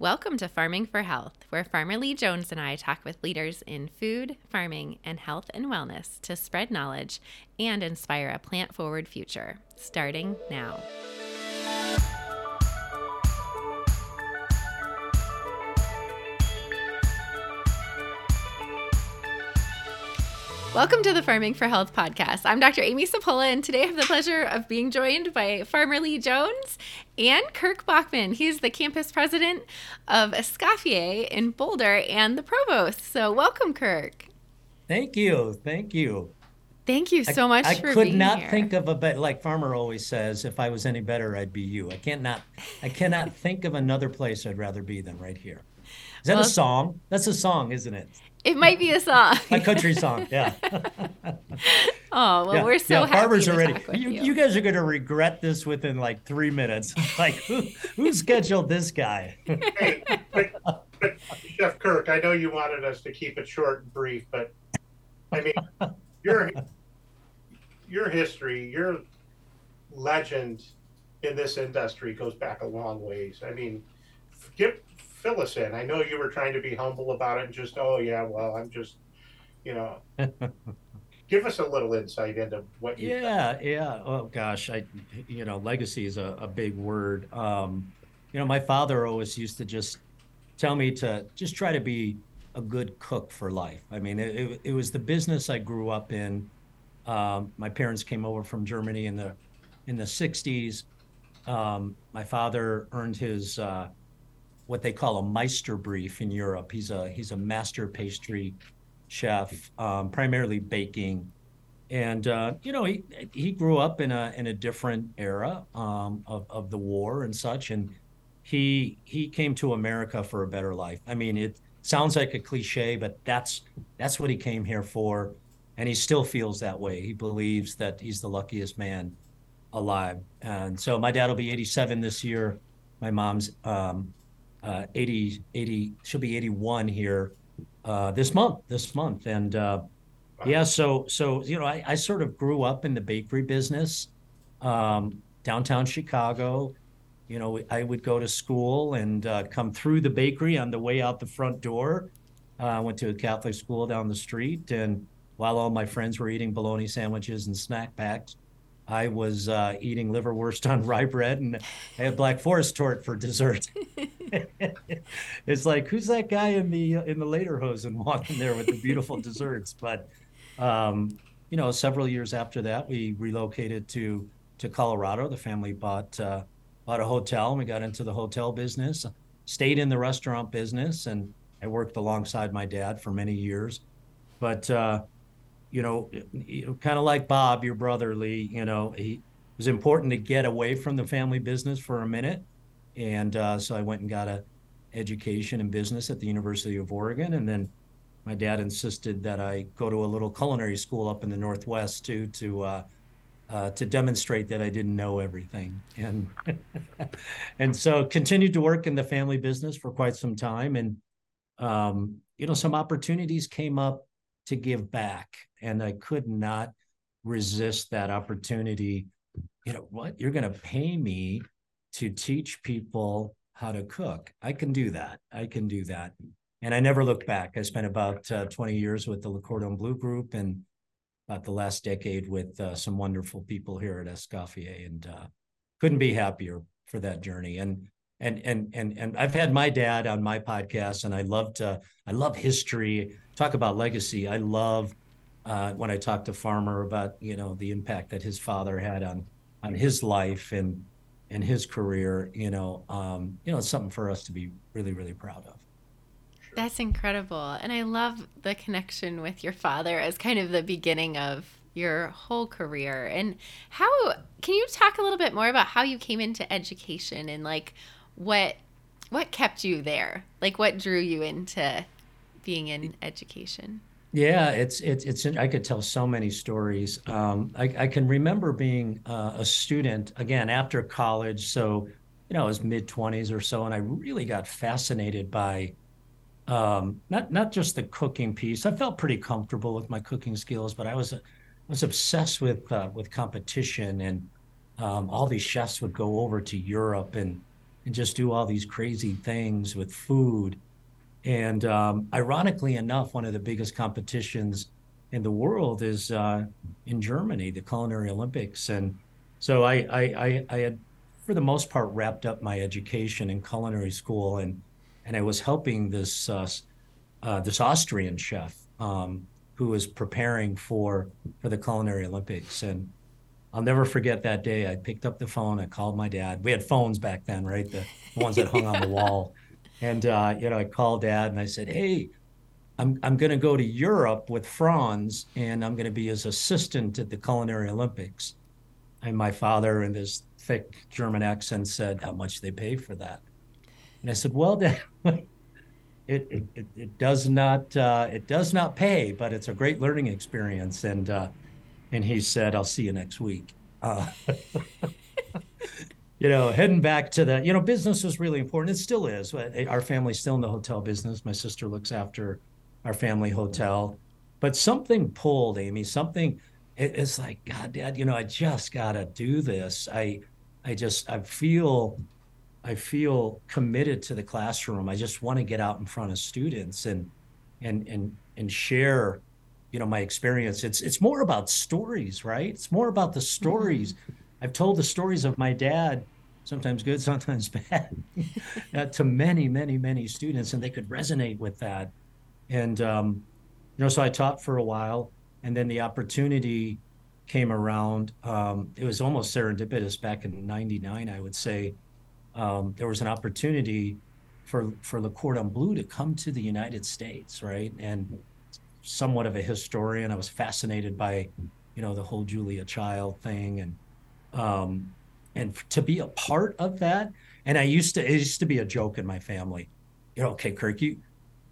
Welcome to Farming for Health, where Farmer Lee Jones and I talk with leaders in food, farming, and health and wellness to spread knowledge and inspire a plant-forward future, starting now. Welcome to the Farming for Health podcast. I'm Dr. Amy Sapola, and today I have the pleasure of being joined by Farmer Lee Jones and Kirk Bachmann. He's the campus president of Escoffier in Boulder and the provost. So welcome, Kirk. Thank you. Thank you. Thank you so much for being here. I could not think of a better, like Farmer always says, if I was any better, I'd be you. I cannot think of another place I'd rather be than right here. Is that a song? That's a song, isn't it? It might be a song. A country song, yeah. We're so happy. Farmers are ready. You guys are going to regret this within like 3 minutes. Like, who scheduled this guy? Hey, but Chef Kirk, I know you wanted us to keep it short and brief, but I mean, your history, your legend in this industry goes back a long ways. I mean, fill us in. I know you were trying to be humble about it and just, I'm just, give us a little insight into what you done. Yeah. Oh gosh. Legacy is a big word. My father always used to just tell me to just try to be a good cook for life. I mean, it was the business I grew up in. My parents came over from Germany in the 60s. My father earned his, what they call a Meisterbrief in Europe. He's a master pastry chef, primarily baking, and he grew up in a different era of the war and such, and he came to America for a better life. I mean, it sounds like a cliche, but that's what he came here for, and he still feels that way. He believes that he's the luckiest man alive, and so my dad will be 87 this year. My mom's 80, she'll be 81 here this month. And wow. I sort of grew up in the bakery business, downtown Chicago. I would go to school and come through the bakery on the way out the front door. I went to a Catholic school down the street, and while all my friends were eating bologna sandwiches and snack packs, I was eating liverwurst on rye bread, and I had Black Forest tort for dessert. It's like, who's that guy in the lederhosen walking there with the beautiful desserts? But several years after that, we relocated to Colorado. The family bought a hotel, and we got into the hotel business, stayed in the restaurant business, and I worked alongside my dad for many years. But kind of like Bob, your brother Lee, it was important to get away from the family business for a minute. And so I went and got an education in business at the University of Oregon. And then my dad insisted that I go to a little culinary school up in the Northwest too, to demonstrate that I didn't know everything. And and so continued to work in the family business for quite some time. And, some opportunities came up to give back, and I could not resist that opportunity. What? You're going to pay me to teach people how to cook? I can do that. And I never looked back. I spent about 20 years with the Le Cordon Bleu Group, and about the last decade with some wonderful people here at Escoffier, and couldn't be happier for that journey. And I've had my dad on my podcast, and I love history. Talk about legacy. I love when I talk to Farmer about, the impact that his father had on his life and his career, it's something for us to be really, really proud of. That's incredible. And I love the connection with your father as kind of the beginning of your whole career. And can you talk a little bit more about how you came into education, and like what kept you there? Like, what drew you into being in education? Yeah, it's I could tell so many stories. I can remember being a student again after college. So, I was mid-20s or so, and I really got fascinated by not just the cooking piece. I felt pretty comfortable with my cooking skills, but I was obsessed with competition, and all these chefs would go over to Europe and and just do all these crazy things with food. And ironically enough, one of the biggest competitions in the world is in Germany, the Culinary Olympics. And so I had, for the most part, wrapped up my education in culinary school, and I was helping this this Austrian chef who was preparing for the Culinary Olympics. And I'll never forget that day. I picked up the phone. I called my dad. We had phones back then, right? The ones that hung on the wall. And I called Dad and I said, "Hey, I'm going to go to Europe with Franz, and I'm going to be his assistant at the Culinary Olympics." And my father, in this thick German accent, said, "How much they pay for that?" And I said, "Well, Dad, it does not pay, but it's a great learning experience." And he said, "I'll see you next week." Heading back to the, business was really important. It still is. Our family's still in the hotel business. My sister looks after our family hotel. But something pulled, Amy, it's like, God, Dad, I just got to do this. I feel committed to the classroom. I just want to get out in front of students and share, my experience. It's more about stories, right? It's more about the stories. Mm-hmm. I've told the stories of my dad, sometimes good, sometimes bad, to many, many, many students, and they could resonate with that. And, so I taught for a while, and then the opportunity came around. It was almost serendipitous back in 99, I would say. There was an opportunity for Le Cordon Bleu to come to the United States, right? And somewhat of a historian, I was fascinated by, the whole Julia Child thing, and to be a part of that. And it used to be a joke in my family, okay,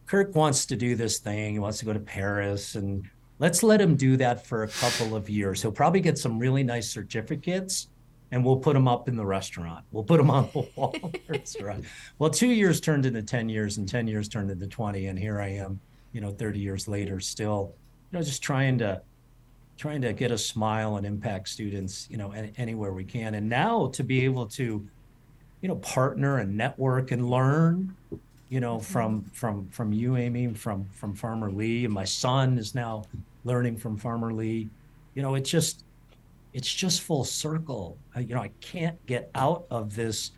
Kirk wants to do this thing. He wants to go to Paris, and let's let him do that for a couple of years. He'll probably get some really nice certificates, and we'll put him up in the restaurant. We'll put him on the wall. Well, 2 years turned into 10 years, and 10 years turned into 20. And here I am, 30 years later, still, just trying to get a smile and impact students, anywhere we can. And now to be able to, partner and network and learn, from you, Amy, from Farmer Lee, and my son is now learning from Farmer Lee. It's just full circle. I can't get out of this,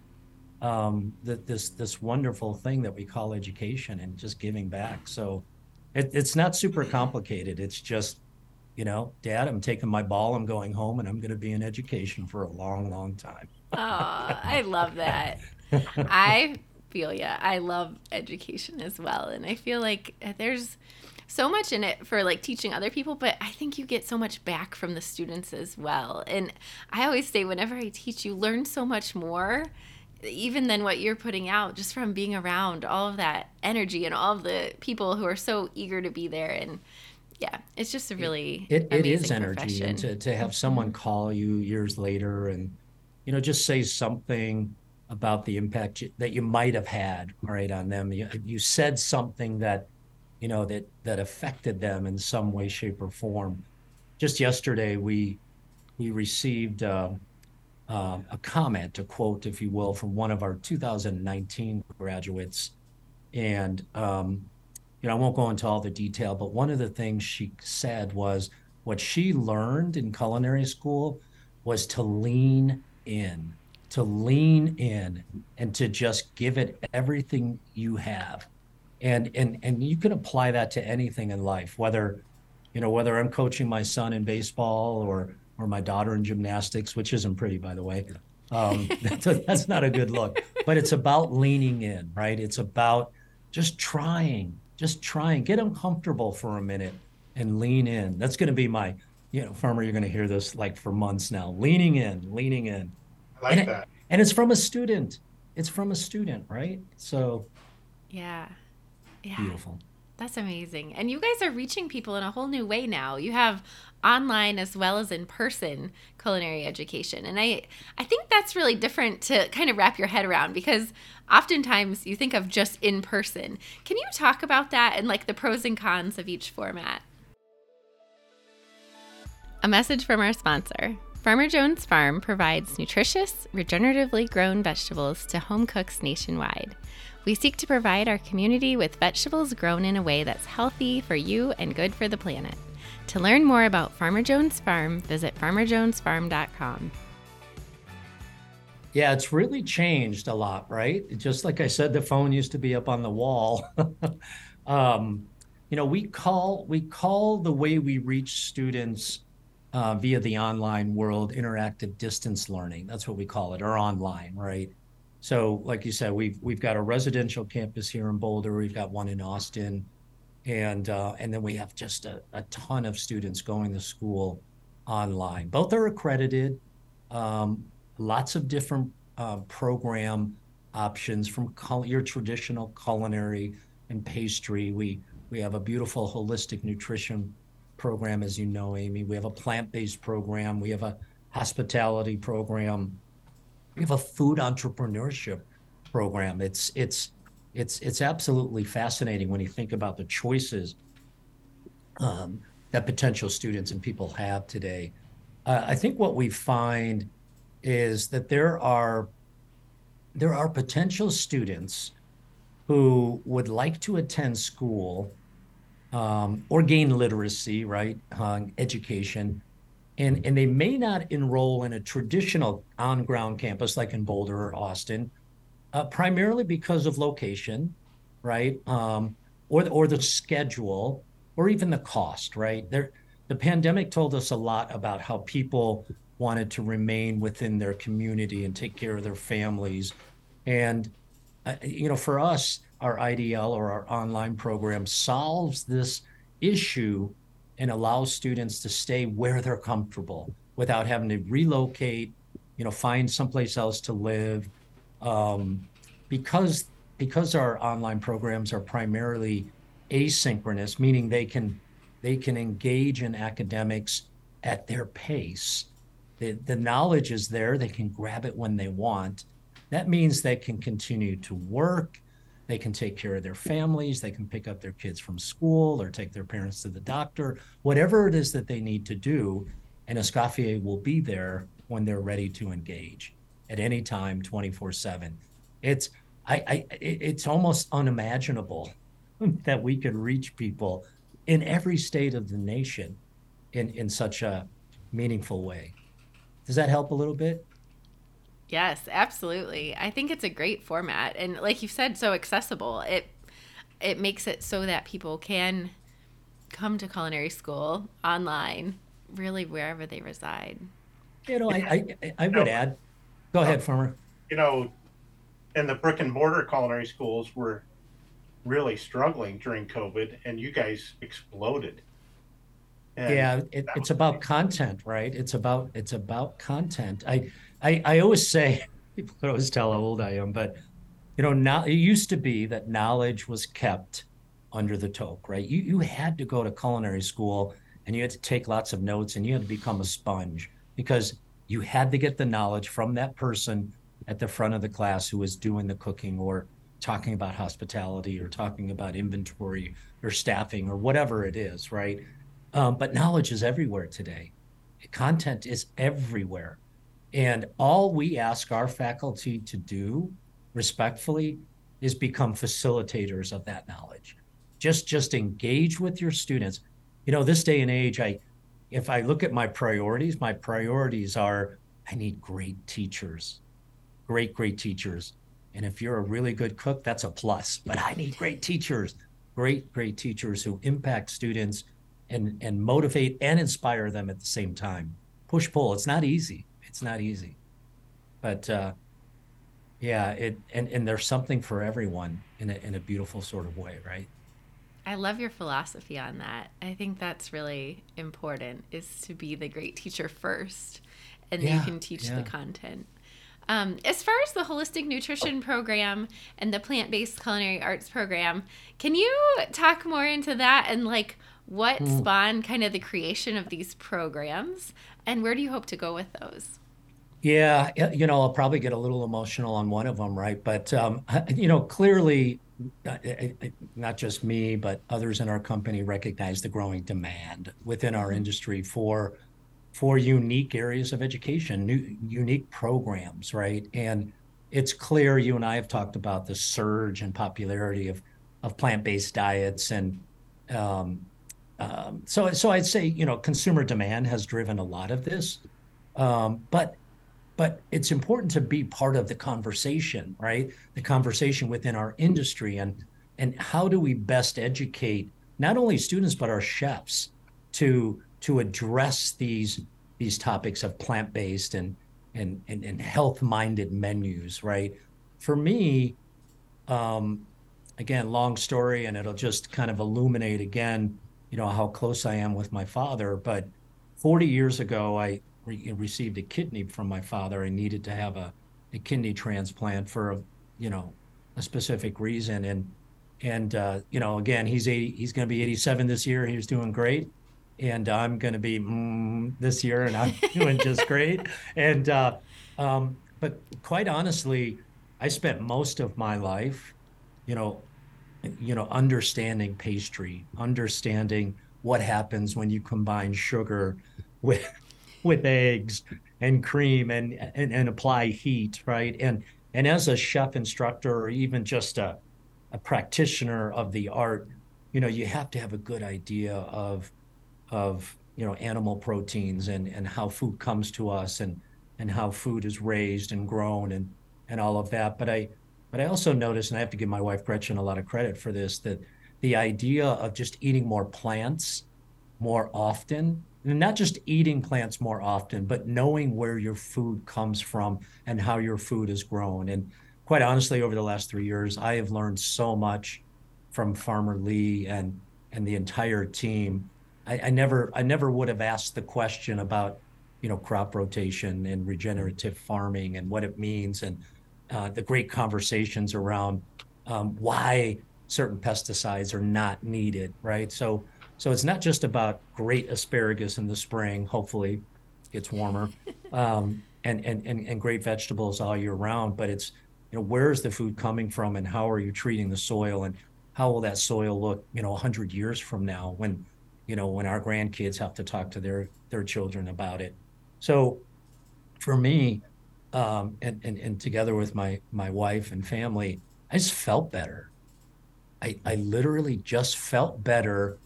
this wonderful thing that we call education and just giving back. So it's not super complicated. It's just, Dad, I'm taking my ball, I'm going home, and I'm going to be in education for a long, long time. Oh, I love that. I feel ya. I love education as well. And I feel like there's so much in it for like teaching other people, but I think you get so much back from the students as well. And I always say whenever I teach, you learn so much more even than what you're putting out, just from being around all of that energy and all of the people who are so eager to be there. And yeah, it's just a really it is energy profession. And to have someone call you years later and just say something about the impact that you might have had, right, on them. You said something that that affected them in some way, shape, or form. Just yesterday, we received a comment, a quote, if you will, from one of our 2019 graduates, and. I won't go into all the detail, but one of the things she said was what she learned in culinary school was to lean in and to just give it everything you have. And you can apply that to anything in life, whether I'm coaching my son in baseball or my daughter in gymnastics, which isn't pretty, by the way. That's not a good look, but it's about leaning in, right? It's about just trying, get them comfortable for a minute and lean in. That's going to be my, Farmer, you're going to hear this like for months now, leaning in. I like that. And it's from a student. Right? So. Yeah. Beautiful. That's amazing. And you guys are reaching people in a whole new way now. You have online as well as in-person culinary education. And I think that's really different to kind of wrap your head around, because oftentimes you think of just in-person. Can you talk about that and like the pros and cons of each format? A message from our sponsor. Farmer Jones Farm provides nutritious, regeneratively grown vegetables to home cooks nationwide. We seek to provide our community with vegetables grown in a way that's healthy for you and good for the planet. To learn more about Farmer Jones Farm, visit farmerjonesfarm.com. Yeah, it's really changed a lot, right? Just like I said, the phone used to be up on the wall. We call the way we reach students via the online world interactive distance learning. That's what we call it, or online, right? So like you said, we've got a residential campus here in Boulder. We've got one in Austin. And then we have just a ton of students going to school online. Both are accredited. Lots of different program options from your traditional culinary and pastry. We have a beautiful holistic nutrition program, as you know, Amy. We have a plant-based program. We have a hospitality program. We have a food entrepreneurship program. It's absolutely fascinating when you think about the choices that potential students and people have today. I think what we find is that there are potential students who would like to attend school or gain literacy, right, education, and they may not enroll in a traditional on-ground campus like in Boulder or Austin, primarily because of location, right, or the schedule, or even the cost, right? The pandemic told us a lot about how people wanted to remain within their community and take care of their families. And, for us, our IDL or our online program solves this issue and allows students to stay where they're comfortable without having to relocate, find someplace else to live. Because our online programs are primarily asynchronous, meaning they can engage in academics at their pace. The knowledge is there. They can grab it when they want. That means they can continue to work. They can take care of their families. They can pick up their kids from school or take their parents to the doctor, whatever it is that they need to do. And Escoffier will be there when they're ready to engage at any time, 24/7. It's almost unimaginable that we could reach people in every state of the nation in such a meaningful way. Does that help a little bit? Yes, absolutely. I think it's a great format. And like you said, so accessible. It makes it so that people can come to culinary school online, really wherever they reside. I would add. Go ahead, Farmer. And the brick and mortar culinary schools were really struggling during COVID, and you guys exploded. Yeah, it's about content, right? It's about content. I always say, people always tell how old I am, but now it used to be that knowledge was kept under the toque, right? You had to go to culinary school and you had to take lots of notes and you had to become a sponge because you had to get the knowledge from that person at the front of the class who was doing the cooking or talking about hospitality or talking about inventory or staffing or whatever it is, right? But knowledge is everywhere today. Content is everywhere. And all we ask our faculty to do, respectfully, is become facilitators of that knowledge. Just engage with your students. This day and age, if I look at my priorities are, I need great teachers, great teachers. And if you're a really good cook, that's a plus. But I need great teachers who impact students and motivate and inspire them at the same time. Push pull. It's not easy, but and there's something for everyone in a beautiful sort of way, right? I love your philosophy on that. I think that's really important, is to be the great teacher first, and then you can teach the content. As far as the holistic nutrition program and the plant-based culinary arts program, can you talk more into that and what spawned kind of the creation of these programs, and where do you hope to go with those? Yeah, I'll probably get a little emotional on one of them, right? But, clearly, not just me, but others in our company recognize the growing demand within our industry for for unique areas of education, new, unique programs, right? And it's clear, you and I have talked about the surge in popularity of plant-based diets. And so I'd say, you know, consumer demand has driven a lot of this, but it's important to be part of the conversation, right? The conversation within our industry, and how do we best educate not only students, but our chefs to address these topics of plant-based and health-minded menus, right? For me, again, long story, and it'll just kind of illuminate again, you know, how close I am with my father. But 40 years ago, I received a kidney from my father. I needed to have a kidney transplant for a specific reason. And you know, again, he's going to be 87 this year. He was doing great. And I'm going to be this year, and I'm doing just great. And but quite honestly, I spent most of my life, you know, understanding pastry, understanding what happens when you combine sugar with eggs and cream and apply heat, right? And as a chef instructor, or even just a practitioner of the art, you know, you have to have a good idea of you know, animal proteins and how food comes to us and how food is raised and grown and all of that. But I also noticed, and I have to give my wife Gretchen a lot of credit for this, that the idea of just eating more plants more often, and not just eating plants more often, but knowing where your food comes from and how your food is grown. And quite honestly, over the last 3 years, I have learned so much from Farmer Lee and the entire team. I never would have asked the question about, you know, crop rotation and regenerative farming and what it means, and the great conversations around why certain pesticides are not needed, right? So it's not just about great asparagus in the spring, hopefully it gets warmer, and great vegetables all year round, but it's, you know, where's the food coming from, and how are you treating the soil, and how will that soil look, you know, 100 years from now when our grandkids have to talk to their children about it. So for me, and together with my wife and family, I just felt better. I literally just felt better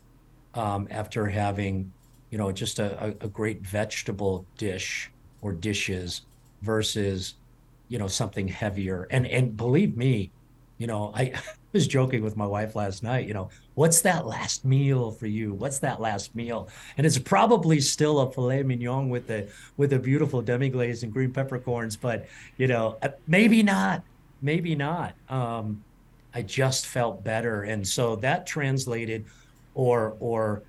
after having, you know, just a great vegetable dish or dishes versus, you know, something heavier. And believe me, you know, I was joking with my wife last night, you know, what's that last meal for you? What's that last meal? And it's probably still a filet mignon with a beautiful demi-glaze and green peppercorns, but, you know, maybe not. I just felt better. And so that translated or,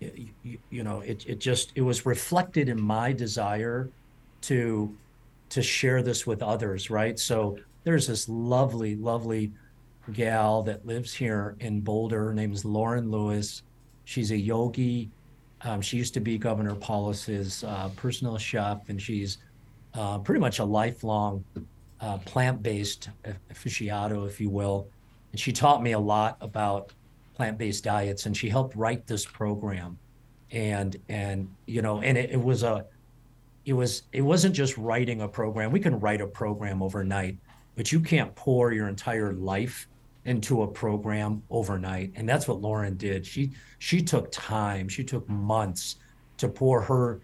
you know, it was reflected in my desire to share this with others, right? So there's this lovely, lovely gal that lives here in Boulder. Her name is Lauren Lewis. She's a yogi. She used to be Governor Paulis's personal chef, and she's pretty much a lifelong plant-based aficionado, if you will. And she taught me a lot about plant-based diets, and she helped write this program. And you know, and it wasn't just writing a program. We can write a program overnight, but you can't pour your entire life into a program overnight. And that's what Lauren did. She took time, she took months to pour her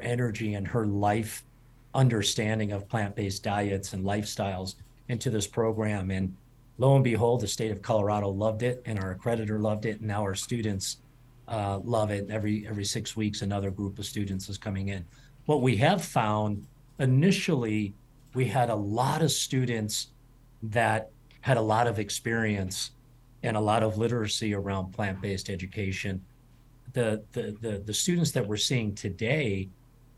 energy and her life understanding of plant-based diets and lifestyles into this program. And lo and behold, the state of Colorado loved it, and our accreditor loved it, and now our students love it. Every 6 weeks, another group of students is coming in. What we have found initially, we had a lot of students that had a lot of experience and a lot of literacy around plant-based education. The students that we're seeing today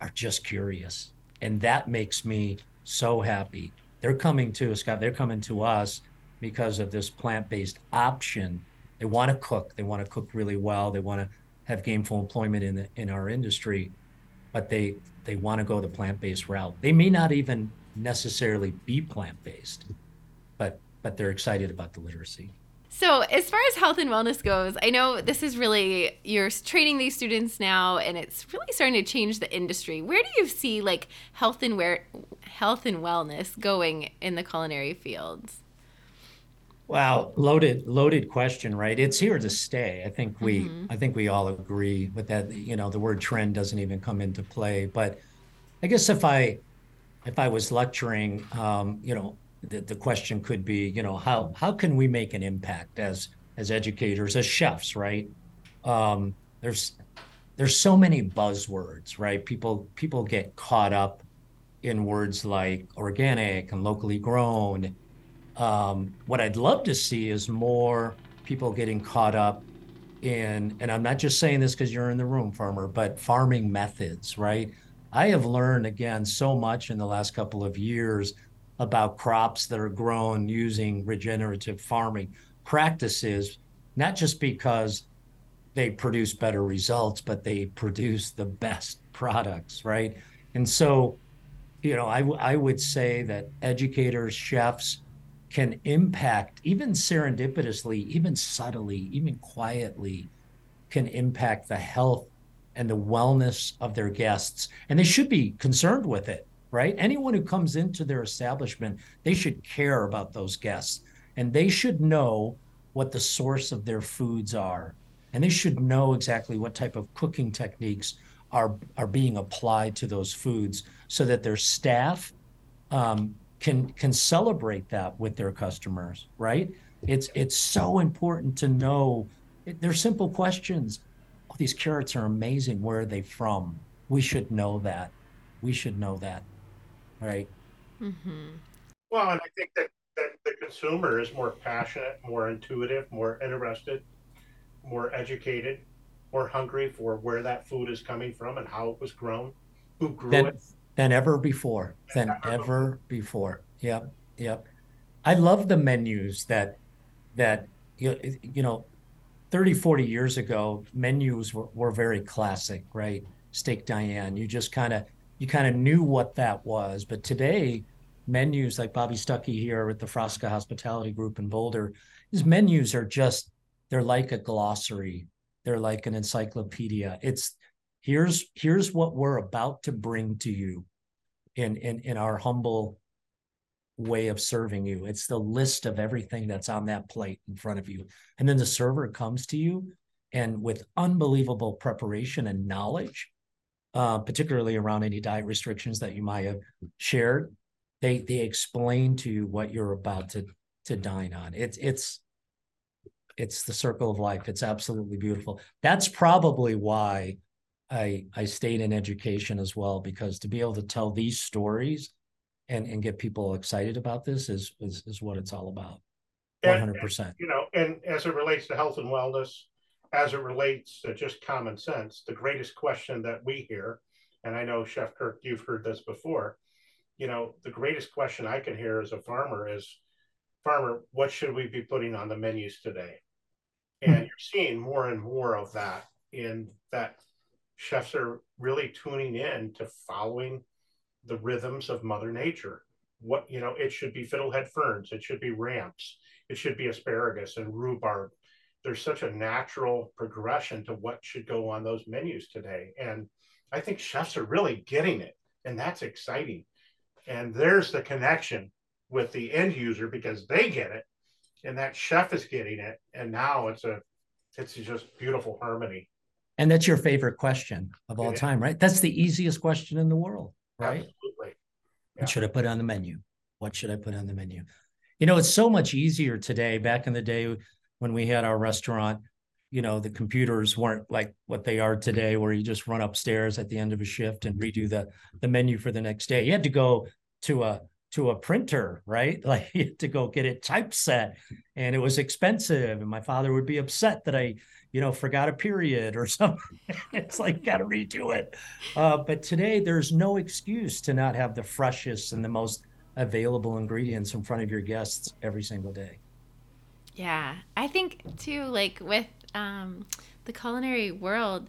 are just curious, and that makes me so happy. They're coming to us because of this plant-based option. They want to cook. They want to cook really well. They want to have gainful employment in our industry, but they want to go the plant-based route. They may not even necessarily be plant-based, but they're excited about the literacy. So as far as health and wellness goes, I know this is really, you're training these students now, and it's really starting to change the industry. Where do you see like health and wellness going in the culinary fields? Wow, loaded question, right? It's here to stay. I think we all agree with that. You know, the word trend doesn't even come into play. But I guess if I was lecturing, the question could be, how can we make an impact as educators, as chefs, right? There's so many buzzwords, right? People get caught up in words like organic and locally grown. What I'd love to see is more people getting caught up in, and I'm not just saying this because you're in the room, Farmer, but farming methods, right? I have learned, again, so much in the last couple of years about crops that are grown using regenerative farming practices, not just because they produce better results, but they produce the best products, right? And so, I would say that educators, chefs, can impact, even serendipitously, even subtly, even quietly, can impact the health and the wellness of their guests. And they should be concerned with it, right? Anyone who comes into their establishment, they should care about those guests. And they should know what the source of their foods are. And they should know exactly what type of cooking techniques are being applied to those foods so that their staff can celebrate that with their customers, right? It's so important to know. They're simple questions. Oh, these carrots are amazing. Where are they from? We should know that. Right? Mm-hmm. Well, and I think that the consumer is more passionate, more intuitive, more interested, more educated, more hungry for where that food is coming from and how it was grown, who grew it. Than ever before. Yep. I love the menus that, 30, 40 years ago, menus were very classic, right? Steak Diane, you kind of knew what that was. But today, menus like Bobby Stuckey here at the Frasca Hospitality Group in Boulder, his menus are just, they're like a glossary. They're like an encyclopedia. Here's what we're about to bring to you in our humble way of serving you. It's the list of everything that's on that plate in front of you. And then the server comes to you and with unbelievable preparation and knowledge, particularly around any diet restrictions that you might have shared, they explain to you what you're about to dine on. It's the circle of life. It's absolutely beautiful. That's probably why I stayed in education as well, because to be able to tell these stories and get people excited about this is what it's all about. 100%. And as it relates to health and wellness, as it relates to just common sense, the greatest question that we hear, and I know Chef Kirk, you've heard this before, the greatest question I can hear as a farmer is, Farmer, what should we be putting on the menus today? And you're seeing more and more of that in that. Chefs are really tuning in to following the rhythms of Mother Nature. It should be fiddlehead ferns. It should be ramps. It should be asparagus and rhubarb. There's such a natural progression to what should go on those menus today. And I think chefs are really getting it. And that's exciting. And there's the connection with the end user because they get it. And that chef is getting it. And now it's just beautiful harmony. And that's your favorite question of all time, right? That's the easiest question in the world, right? Absolutely. Yeah. What should I put on the menu? It's so much easier today. Back in the day when we had our restaurant, the computers weren't like what they are today, where you just run upstairs at the end of a shift and redo the menu for the next day. You had to go to a printer, right? Like you had to go get it typeset, and it was expensive. And my father would be upset that I, forgot a period or something. It's like, got to redo it. But today there's no excuse to not have the freshest and the most available ingredients in front of your guests every single day. Yeah. I think too, like with the culinary world,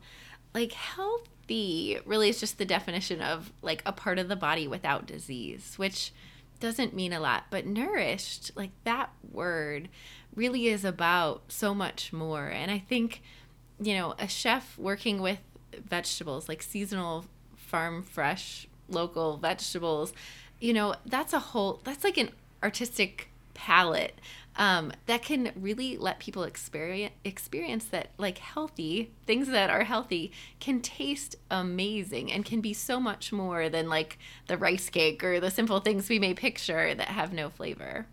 like healthy really is just the definition of like a part of the body without disease, which doesn't mean a lot, but nourished, like that word really is about so much more. And I think, you know, a chef working with vegetables, like seasonal, farm fresh, local vegetables, you know, that's a whole, that's like an artistic palette that can really let people experience that, like, healthy things that are healthy can taste amazing and can be so much more than like the rice cake or the simple things we may picture that have no flavor.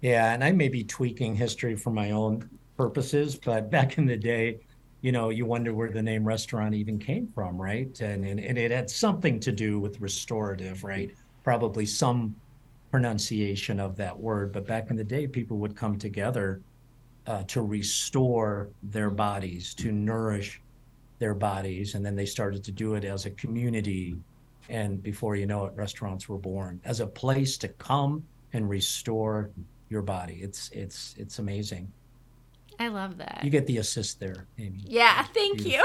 Yeah, and I may be tweaking history for my own purposes, but back in the day, you know, you wonder where the name restaurant even came from, right? And it had something to do with restorative, right? Probably some pronunciation of that word, but back in the day, people would come together to restore their bodies, to nourish their bodies, and then they started to do it as a community, and before you know it, restaurants were born as a place to come and restore your body. It's amazing. I love that. You get the assist there, Amy. Yeah, thank you.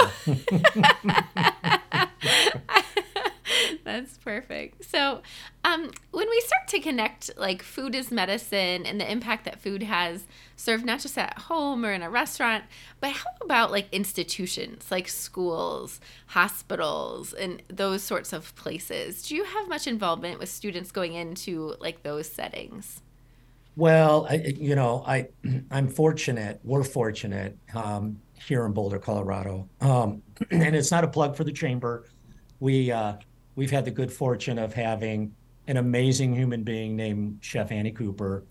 That's perfect. So when we start to connect, like, food is medicine and the impact that food has served not just at home or in a restaurant, but how about like institutions like schools, hospitals, and those sorts of places? Do you have much involvement with students going into like those settings? Well, we're fortunate here in Boulder, Colorado. And it's not a plug for the chamber. We've had the good fortune of having an amazing human being named Chef Annie Cooper,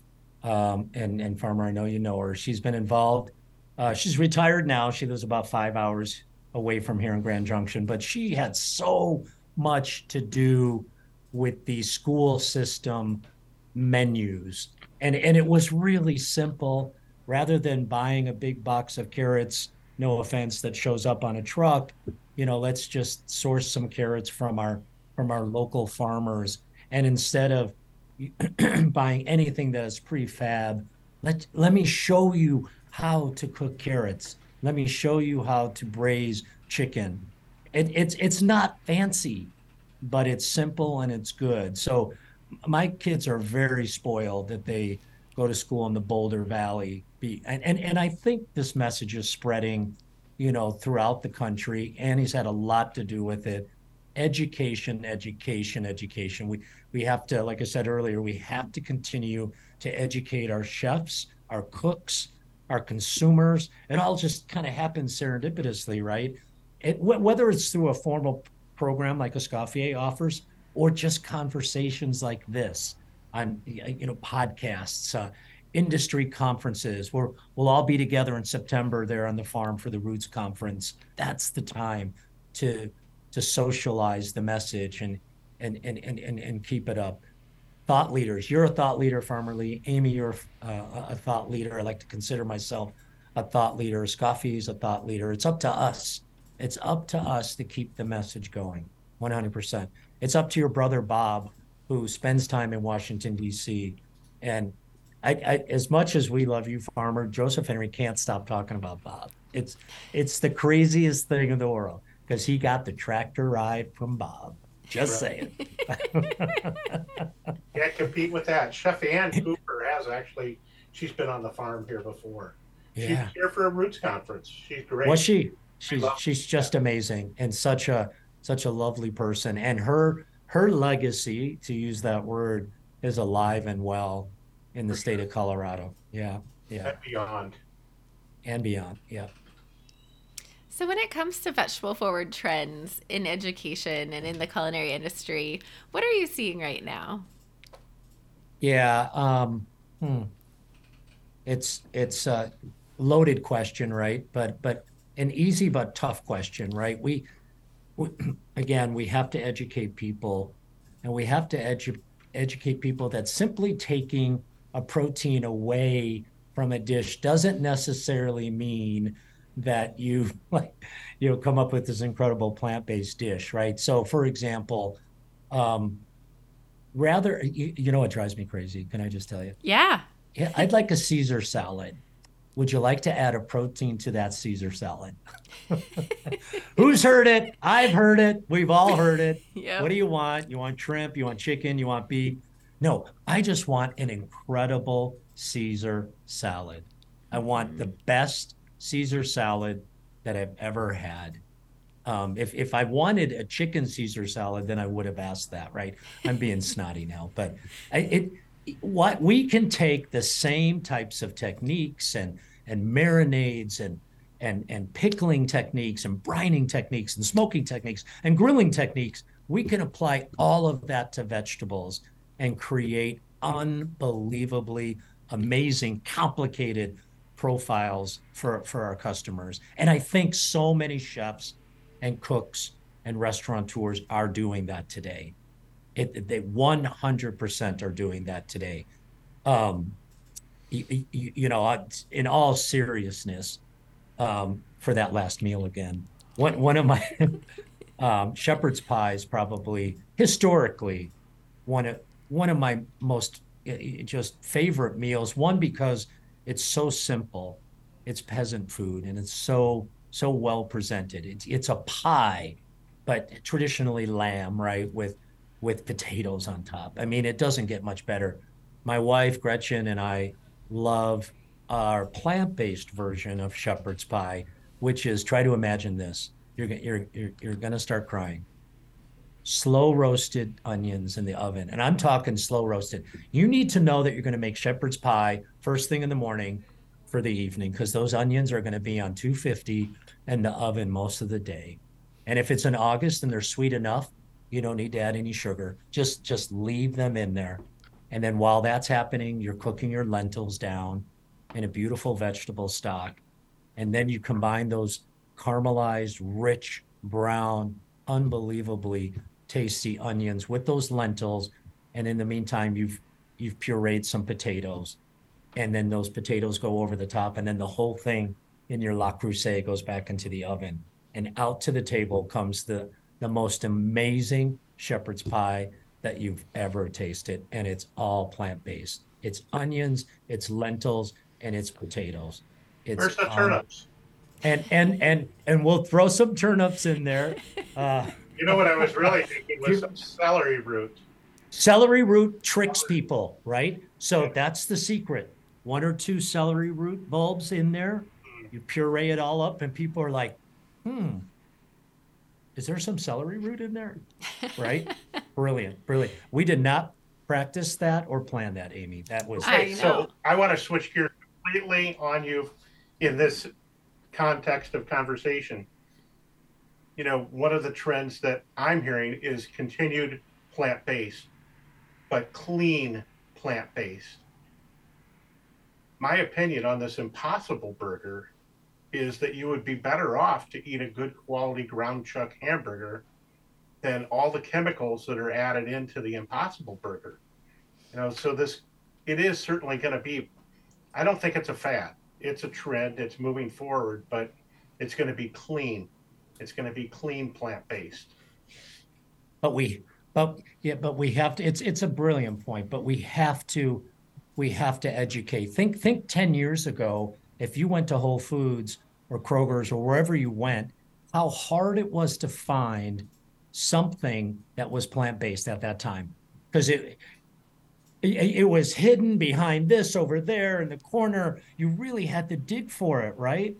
and Farmer, I know you know her. She's been involved. She's retired now. She lives about 5 hours away from here in Grand Junction, but she had so much to do with the school system menus. And it was really simple. Rather than buying a big box of carrots, no offense, that shows up on a truck, you know, let's just source some carrots from our local farmers, and instead of buying anything that is prefab, let me show you how to cook carrots. Let me show you how to braise chicken. It's not fancy, but it's simple and it's good. So my kids are very spoiled that they go to school in the Boulder Valley. And I think this message is spreading, you know, throughout the country, and he's had a lot to do with it. Education. We have to, like I said earlier, we have to continue to educate our chefs, our cooks, our consumers. It all just kind of happens serendipitously, right? Whether it's through a formal program like Escoffier offers, or just conversations like this on, you know, podcasts, industry conferences. We'll all be together in September there on the farm for the Roots Conference. That's the time to socialize the message and keep it up. Thought leaders. You're a thought leader, Farmer Lee. Amy, you're a thought leader. I like to consider myself a thought leader. Escoffier's a thought leader. It's up to us. It's up to us to keep the message going, 100%. It's up to your brother, Bob, who spends time in Washington, D.C., and I, as much as we love you, Farmer, Joseph Henry can't stop talking about Bob. It's the craziest thing in the world, because he got the tractor ride from Bob. Just right. Saying. Can't compete with that. Chef Ann Cooper she's been on the farm here before. Yeah. She's here for a Roots Conference. She's great. Was she? She's just amazing, and such a lovely person. And her legacy, to use that word, is alive and well in the state of Colorado. Yeah. And beyond, yeah. So when it comes to vegetable forward trends in education and in the culinary industry, what are you seeing right now? Yeah, it's a loaded question, right? But an easy but tough question, right? We have to educate people, and we have to educate people that simply taking a protein away from a dish doesn't necessarily mean that you've come up with this incredible plant-based dish, right? So, for example, rather, it drives me crazy. Can I just tell you? Yeah. I'd like a Caesar salad. Would you like to add a protein to that Caesar salad? Who's heard it? I've heard it. We've all heard it. Yep. What do you want? You want shrimp? You want chicken? You want beef? No, I just want an incredible Caesar salad. I want the best Caesar salad that I've ever had. If I wanted a chicken Caesar salad, then I would have asked that, right? I'm being snotty now, but what we can take the same types of techniques and marinades and pickling techniques and brining techniques and smoking techniques and grilling techniques. We can apply all of that to vegetables and create unbelievably amazing, complicated profiles for our customers. And I think so many chefs and cooks and restaurateurs are doing that today. They 100% are doing that today. You know, in all seriousness, for that last meal again, one of my shepherd's pies, probably historically one of my most just favorite meals, one because it's so simple, it's peasant food, and it's so well presented. It's a pie, but traditionally lamb, right, with potatoes on top. I mean, it doesn't get much better. My wife, Gretchen, and I love our plant-based version of shepherd's pie, which is, try to imagine this. You're gonna start crying. Slow roasted onions in the oven. And I'm talking slow roasted. You need to know that you're going to make shepherd's pie first thing in the morning for the evening, because those onions are going to be on 250 in the oven most of the day. And if it's in August and they're sweet enough, you don't need to add any sugar. Just leave them in there. And then while that's happening, you're cooking your lentils down in a beautiful vegetable stock. And then you combine those caramelized, rich, brown, unbelievably tasty onions with those lentils, and in the meantime you've pureed some potatoes, and then those potatoes go over the top, and then the whole thing in your La Crusade goes back into the oven, and out to the table comes the most amazing shepherd's pie that you've ever tasted, and it's all plant-based. It's onions, it's lentils, and it's potatoes. It's where's the turnips? And we'll throw some turnips in there. You know what I was really thinking was some celery root. Celery root tricks people, right? So that's the secret. 1 or 2 celery root bulbs in there. You puree it all up, and people are like, is there some celery root in there? Right? Brilliant. We did not practice that or plan that, Amy. That was so I want to switch gears completely on you in this context of conversation. You know, one of the trends that I'm hearing is continued plant-based, but clean plant-based. My opinion on this Impossible Burger is that you would be better off to eat a good quality ground chuck hamburger than all the chemicals that are added into the Impossible Burger. You know, so it is certainly going to be, I don't think it's a fad. It's a trend, it's moving forward, but it's going to be clean. It's going to be clean plant-based. But we have to, it's a brilliant point, but we have to educate. Think 10 years ago, if you went to Whole Foods or Kroger's or wherever you went, how hard it was to find something that was plant-based at that time. Because it was hidden behind this over there in the corner. You really had to dig for it, right?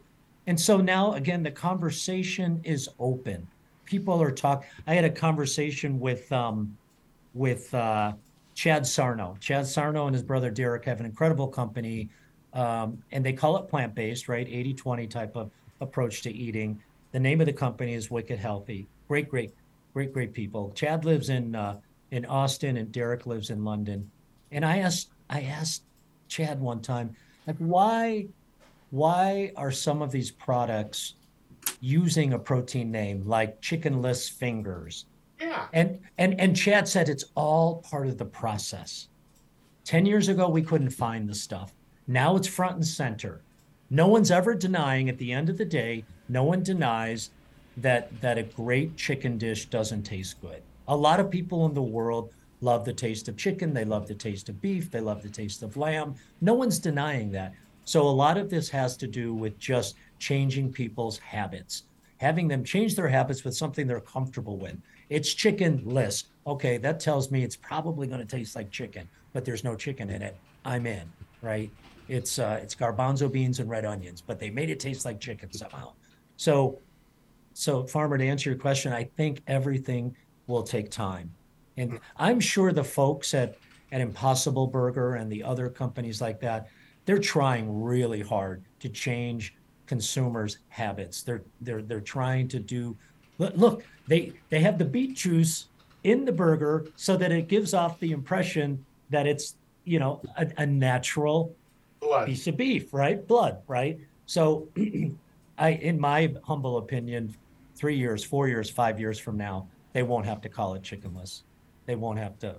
And so now, again, the conversation is open. People are talking. I had a conversation with Chad Sarno. Chad Sarno and his brother Derek have an incredible company, and they call it plant-based, right? 80-20 type of approach to eating. The name of the company is Wicked Healthy. Great people. Chad lives in Austin, and Derek lives in London. And I asked Chad one time, like, why are some of these products using a protein name like chickenless fingers? Yeah. And Chad said it's all part of the process. 10 years ago, we couldn't find the stuff. Now it's front and center. No one's ever denying, at the end of the day, no one denies that a great chicken dish doesn't taste good. A lot of people in the world love the taste of chicken. They love the taste of beef. They love the taste of lamb. No one's denying that. So a lot of this has to do with just changing people's habits, having them change their habits with something they're comfortable with. it's chickenless. Okay, that tells me it's probably going to taste like chicken, but there's no chicken in it. I'm in, right? It's garbanzo beans and red onions, but they made it taste like chicken somehow. So Farmer, to answer your question, I think everything will take time. And I'm sure the folks at Impossible Burger and the other companies like that, they're trying really hard to change consumers' habits. They're trying to do, look, they have the beet juice in the burger so that it gives off the impression that it's, you know, a natural blood. Piece of beef, right? Blood, right? So in my humble opinion, 3 years, 4 years, 5 years from now, they won't have to call it chickenless. They won't have to,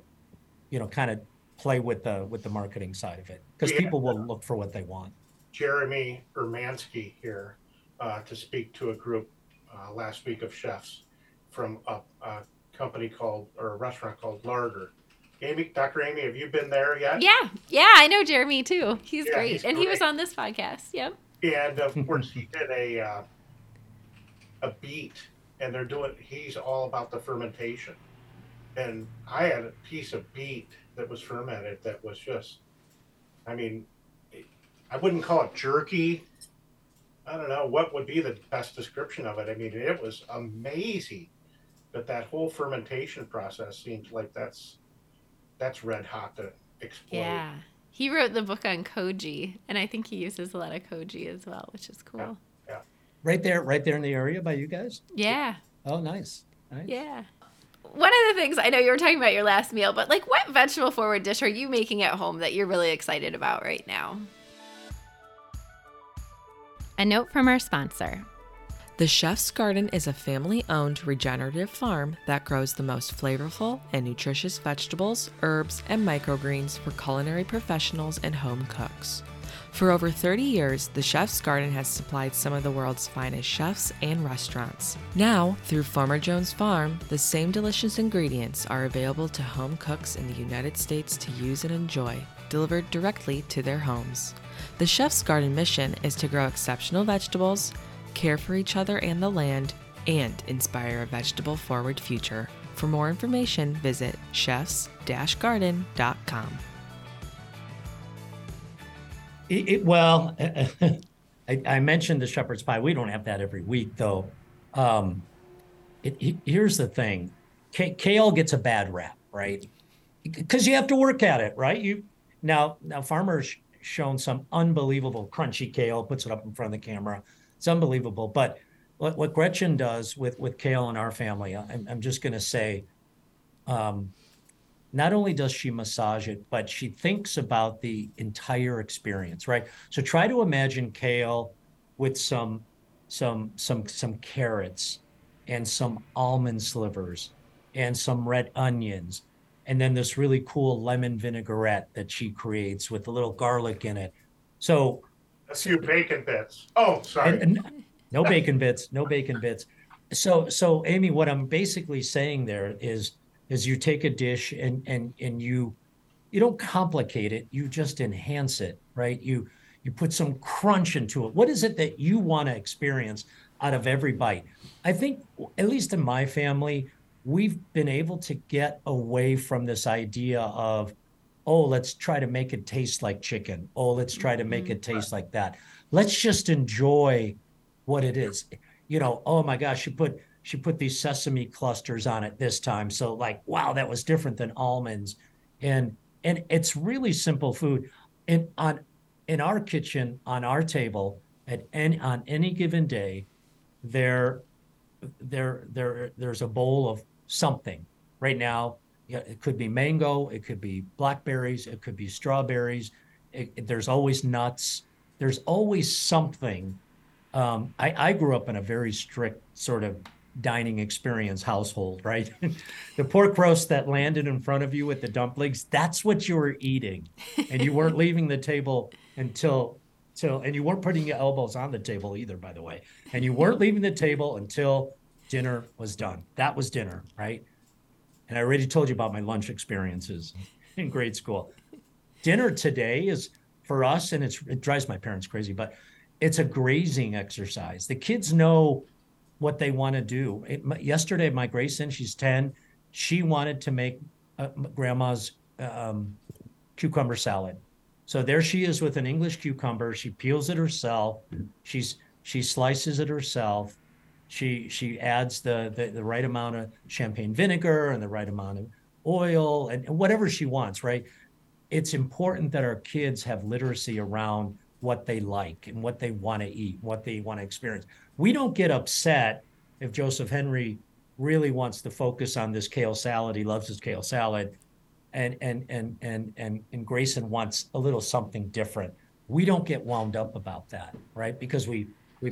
you know, kind of play with the marketing side of it, because people will look for what they want. Jeremy Ermansky here to speak to a group last week of chefs from a company called, or a restaurant called Larder. Dr. Amy, have you been there yet? Yeah, I know Jeremy too. He's great. He's great. He was on this podcast. Yep. And of course, he did a beet, and he's all about the fermentation. And I had a piece of beet that was fermented that was just, I mean, I wouldn't call it jerky. I don't know what would be the best description of it. I mean, it was amazing, but that whole fermentation process seems like that's red hot to explode. Yeah. He wrote the book on koji, and I think he uses a lot of koji as well, which is cool. Yeah. Right there in the area by you guys? Yeah. Oh, nice. Yeah. One of the things, I know you were talking about your last meal, but like, what vegetable forward dish are you making at home that you're really excited about right now? A note from our sponsor. The Chef's Garden is a family-owned regenerative farm that grows the most flavorful and nutritious vegetables, herbs, and microgreens for culinary professionals and home cooks. For over 30 years, the Chef's Garden has supplied some of the world's finest chefs and restaurants. Now, through Farmer Jones Farm, the same delicious ingredients are available to home cooks in the United States to use and enjoy, delivered directly to their homes. The Chef's Garden mission is to grow exceptional vegetables, care for each other and the land, and inspire a vegetable-forward future. For more information, visit chefs-garden.com. Well, I mentioned the shepherd's pie. We don't have that every week, though. Here's the thing. Kale gets a bad rap, right? Because you have to work at it, right? Now Farmer's shown some unbelievable crunchy kale, puts it up in front of the camera. It's unbelievable. But what Gretchen does with kale in our family, I'm just going to say, not only does she massage it, but she thinks about the entire experience, right? So try to imagine kale with some carrots and some almond slivers and some red onions, and then this really cool lemon vinaigrette that she creates with a little garlic in it. So a few bacon bits. Oh, sorry. No bacon bits. No bacon bits. So Amy, what I'm basically saying there is you take a dish and you don't complicate it, you just enhance it, right? You put some crunch into it. What is it that you want to experience out of every bite? I think, at least in my family, we've been able to get away from this idea of, oh, let's try to make it taste like chicken. Oh, let's try to make it taste like that. Let's just enjoy what it is. You know, oh my gosh, she put these sesame clusters on it this time. So like, wow, that was different than almonds. And it's really simple food. And in our kitchen, on our table, on any given day, there's a bowl of something. Right now, it could be mango, it could be blackberries, it could be strawberries. There's always nuts. There's always something. I grew up in a very strict sort of dining experience household, right? The pork roast that landed in front of you with the dumplings, that's what you were eating. And you weren't leaving the table and you weren't putting your elbows on the table either, by the way. And you weren't leaving the table until dinner was done. That was dinner, right? And I already told you about my lunch experiences in grade school. Dinner today is for us, and it drives my parents crazy, but it's a grazing exercise. The kids know what they want to do. Yesterday, my Grayson, she's 10. She wanted to make grandma's cucumber salad. So there she is with an English cucumber. She peels it herself. She slices it herself. She adds the right amount of champagne vinegar and the right amount of oil and whatever she wants, right? It's important that our kids have literacy around what they like and what they want to eat, what they want to experience. We don't get upset if Joseph Henry really wants to focus on this kale salad. He loves his kale salad. And Grayson wants a little something different. We don't get wound up about that, right? Because we've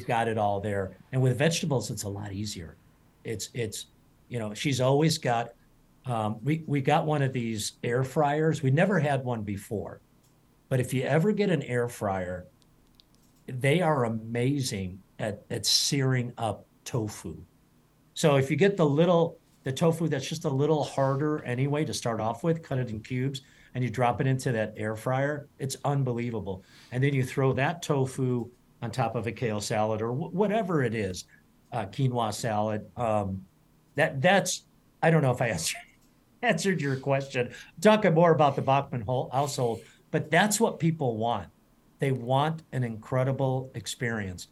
got it all there. And with vegetables, it's a lot easier. It's you know, she's always got. We got one of these air fryers. We never had one before, but if you ever get an air fryer, they are amazing at searing up tofu. So if you get the tofu that's just a little harder anyway to start off with, cut it in cubes, and you drop it into that air fryer, it's unbelievable. And then you throw that tofu on top of a kale salad or whatever it is, quinoa salad. That's, I don't know if I answered your question. I'm talking more about the Bachmann household, but that's what people want. They want an incredible experience.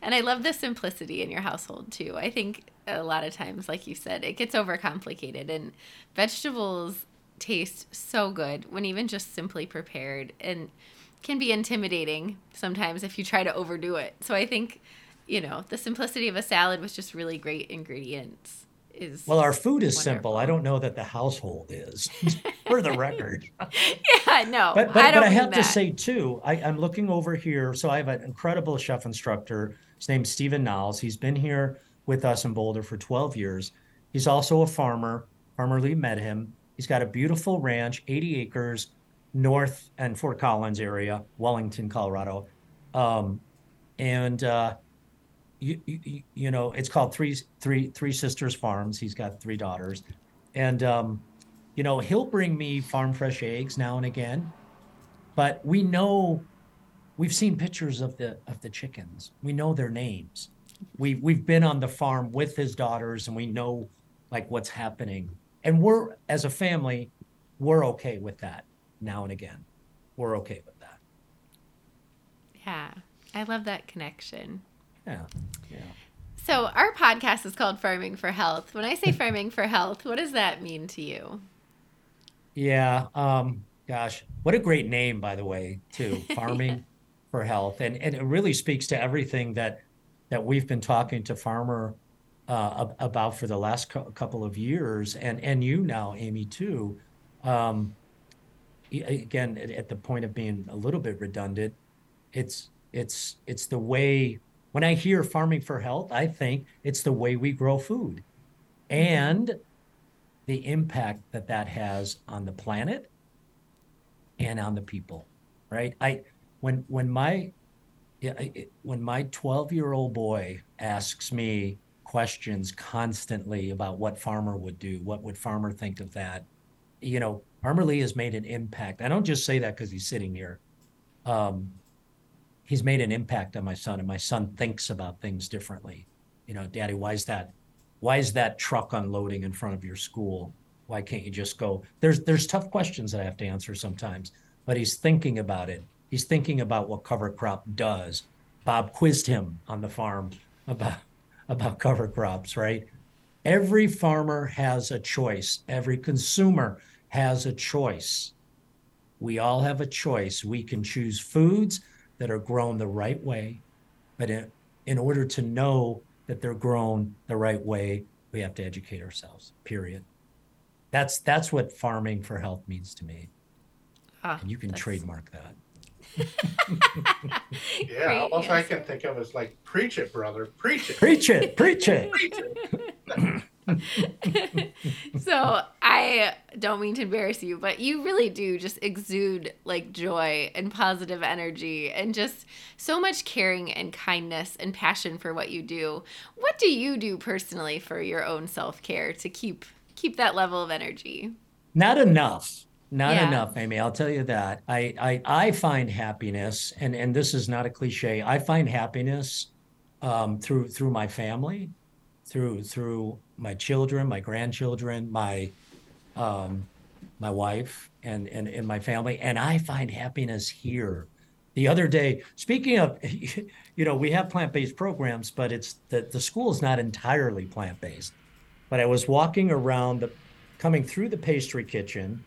And I love the simplicity in your household, too. I think a lot of times, like you said, it gets overcomplicated. And vegetables taste so good when even just simply prepared, and can be intimidating sometimes if you try to overdo it. So I think, you know, the simplicity of a salad with just really great ingredients is Well, our food is wonderful. Simple. I don't know that the household is, for the record. Yeah, no, but I don't But I have that. To say, too, I'm looking over here. So I have an incredible chef instructor. His name's Steven Niles. He's been here with us in Boulder for 12 years. He's also a farmer. Farmer Lee met him. He's got a beautiful ranch, 80 acres, north and Fort Collins area, Wellington, Colorado. You know, it's called Three Sisters Farms. He's got three daughters. And, you know, he'll bring me farm fresh eggs now and again, but we know, we've seen pictures of the chickens. We know their names. We've been on the farm with his daughters, and we know like what's happening. And we're, as a family, we're okay with that now and again. We're okay with that. Yeah. I love that connection. Yeah. Yeah. So our podcast is called Farming for Health. When I say farming for health, what does that mean to you? Yeah. Gosh, what a great name, by the way, too. Farming for health. And it really speaks to everything that we've been talking to Farmer about for the last couple of years, and you now, Amy, too. Again, at the point of being a little bit redundant, it's the way. When I hear farming for health, I think it's the way we grow food, and the impact that has on the planet and on the people. Right? When my 12-year-old boy asks me questions constantly about what Farmer would do, what would Farmer think of that, you know, Farmer Lee has made an impact. I don't just say that because he's sitting here. He's made an impact on my son, and my son thinks about things differently. You know, Daddy, why is that truck unloading in front of your school? Why can't you just go? There's tough questions that I have to answer sometimes, but he's thinking about it. He's thinking about what cover crop does. Bob quizzed him on the farm about cover crops, right? Every farmer has a choice. Every consumer has a choice. We all have a choice. We can choose foods that are grown the right way, but in order to know that they're grown the right way, we have to educate ourselves, period. That's what farming for health means to me. And you can trademark that. Yeah, great. All I can think of is like, preach it, brother, preach it. Preach it, preach it. Preach it. So I don't mean to embarrass you, but you really do just exude like joy and positive energy and just so much caring and kindness and passion for what you do. What do you do personally for your own self-care to keep that level of energy? Not enough. Not enough, Amy. I'll tell you that. I find happiness, and this is not a cliche. I find happiness through my family, through my children, my grandchildren, my wife, and my family. And I find happiness here. The other day, speaking of, we have plant-based programs, but it's the school is not entirely plant-based. But I was walking around, coming through the pastry kitchen,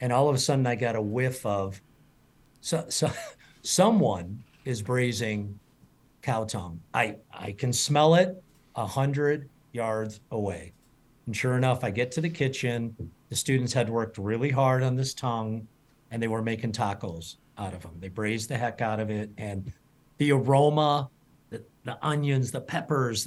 and all of a sudden I got a whiff of, someone is braising cow tongue. I can smell it 100 yards away. And sure enough, I get to the kitchen. The students had worked really hard on this tongue, and they were making tacos out of them. They braised the heck out of it, and the aroma, the onions, the peppers,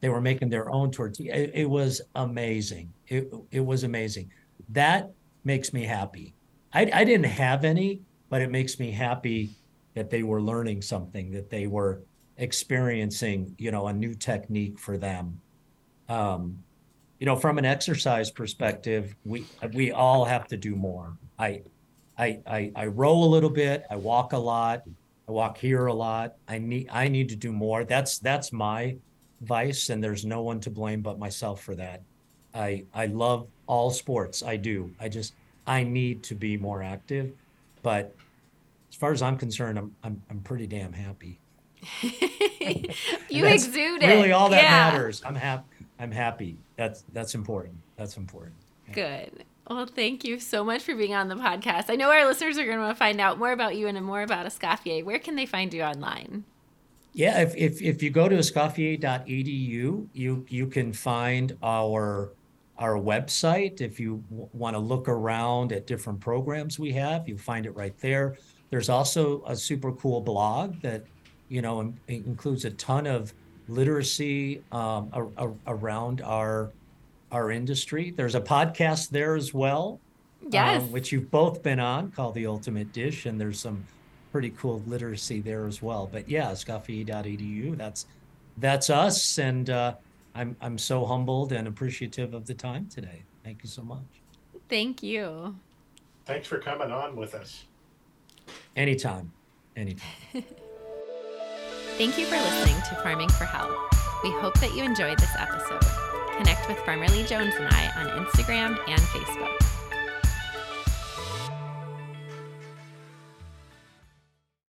they were making their own tortilla. It was amazing. It was amazing. That makes me happy. I didn't have any, but it makes me happy that they were learning something, that they were experiencing, a new technique for them. From an exercise perspective, we all have to do more. I row a little bit. I walk a lot. I walk here a lot. I need to do more. That's my vice, and there's no one to blame but myself for that. I love all sports. I do. I need to be more active. But as far as I'm concerned, I'm pretty damn happy. You exude it. Really, all that matters. I'm happy. That's important. That's important. Yeah. Good. Well, thank you so much for being on the podcast. I know our listeners are going to want to find out more about you and more about Escoffier. Where can they find you online? Yeah, if you go to escoffier.edu, you can find our website. If you want to look around at different programs we have, you'll find it right there. There's also a super cool blog that includes a ton of literacy around our industry. There's a podcast there as well, which you've both been on, called The Ultimate Dish, and there's some pretty cool literacy there as well. But yeah, escoffier.edu, that's us, and I'm so humbled and appreciative of the time today. Thank you so much. Thank you. Thanks for coming on with us. Anytime. Thank you for listening to Farming for Health. We hope that you enjoyed this episode. Connect with Farmer Lee Jones and I on Instagram and Facebook.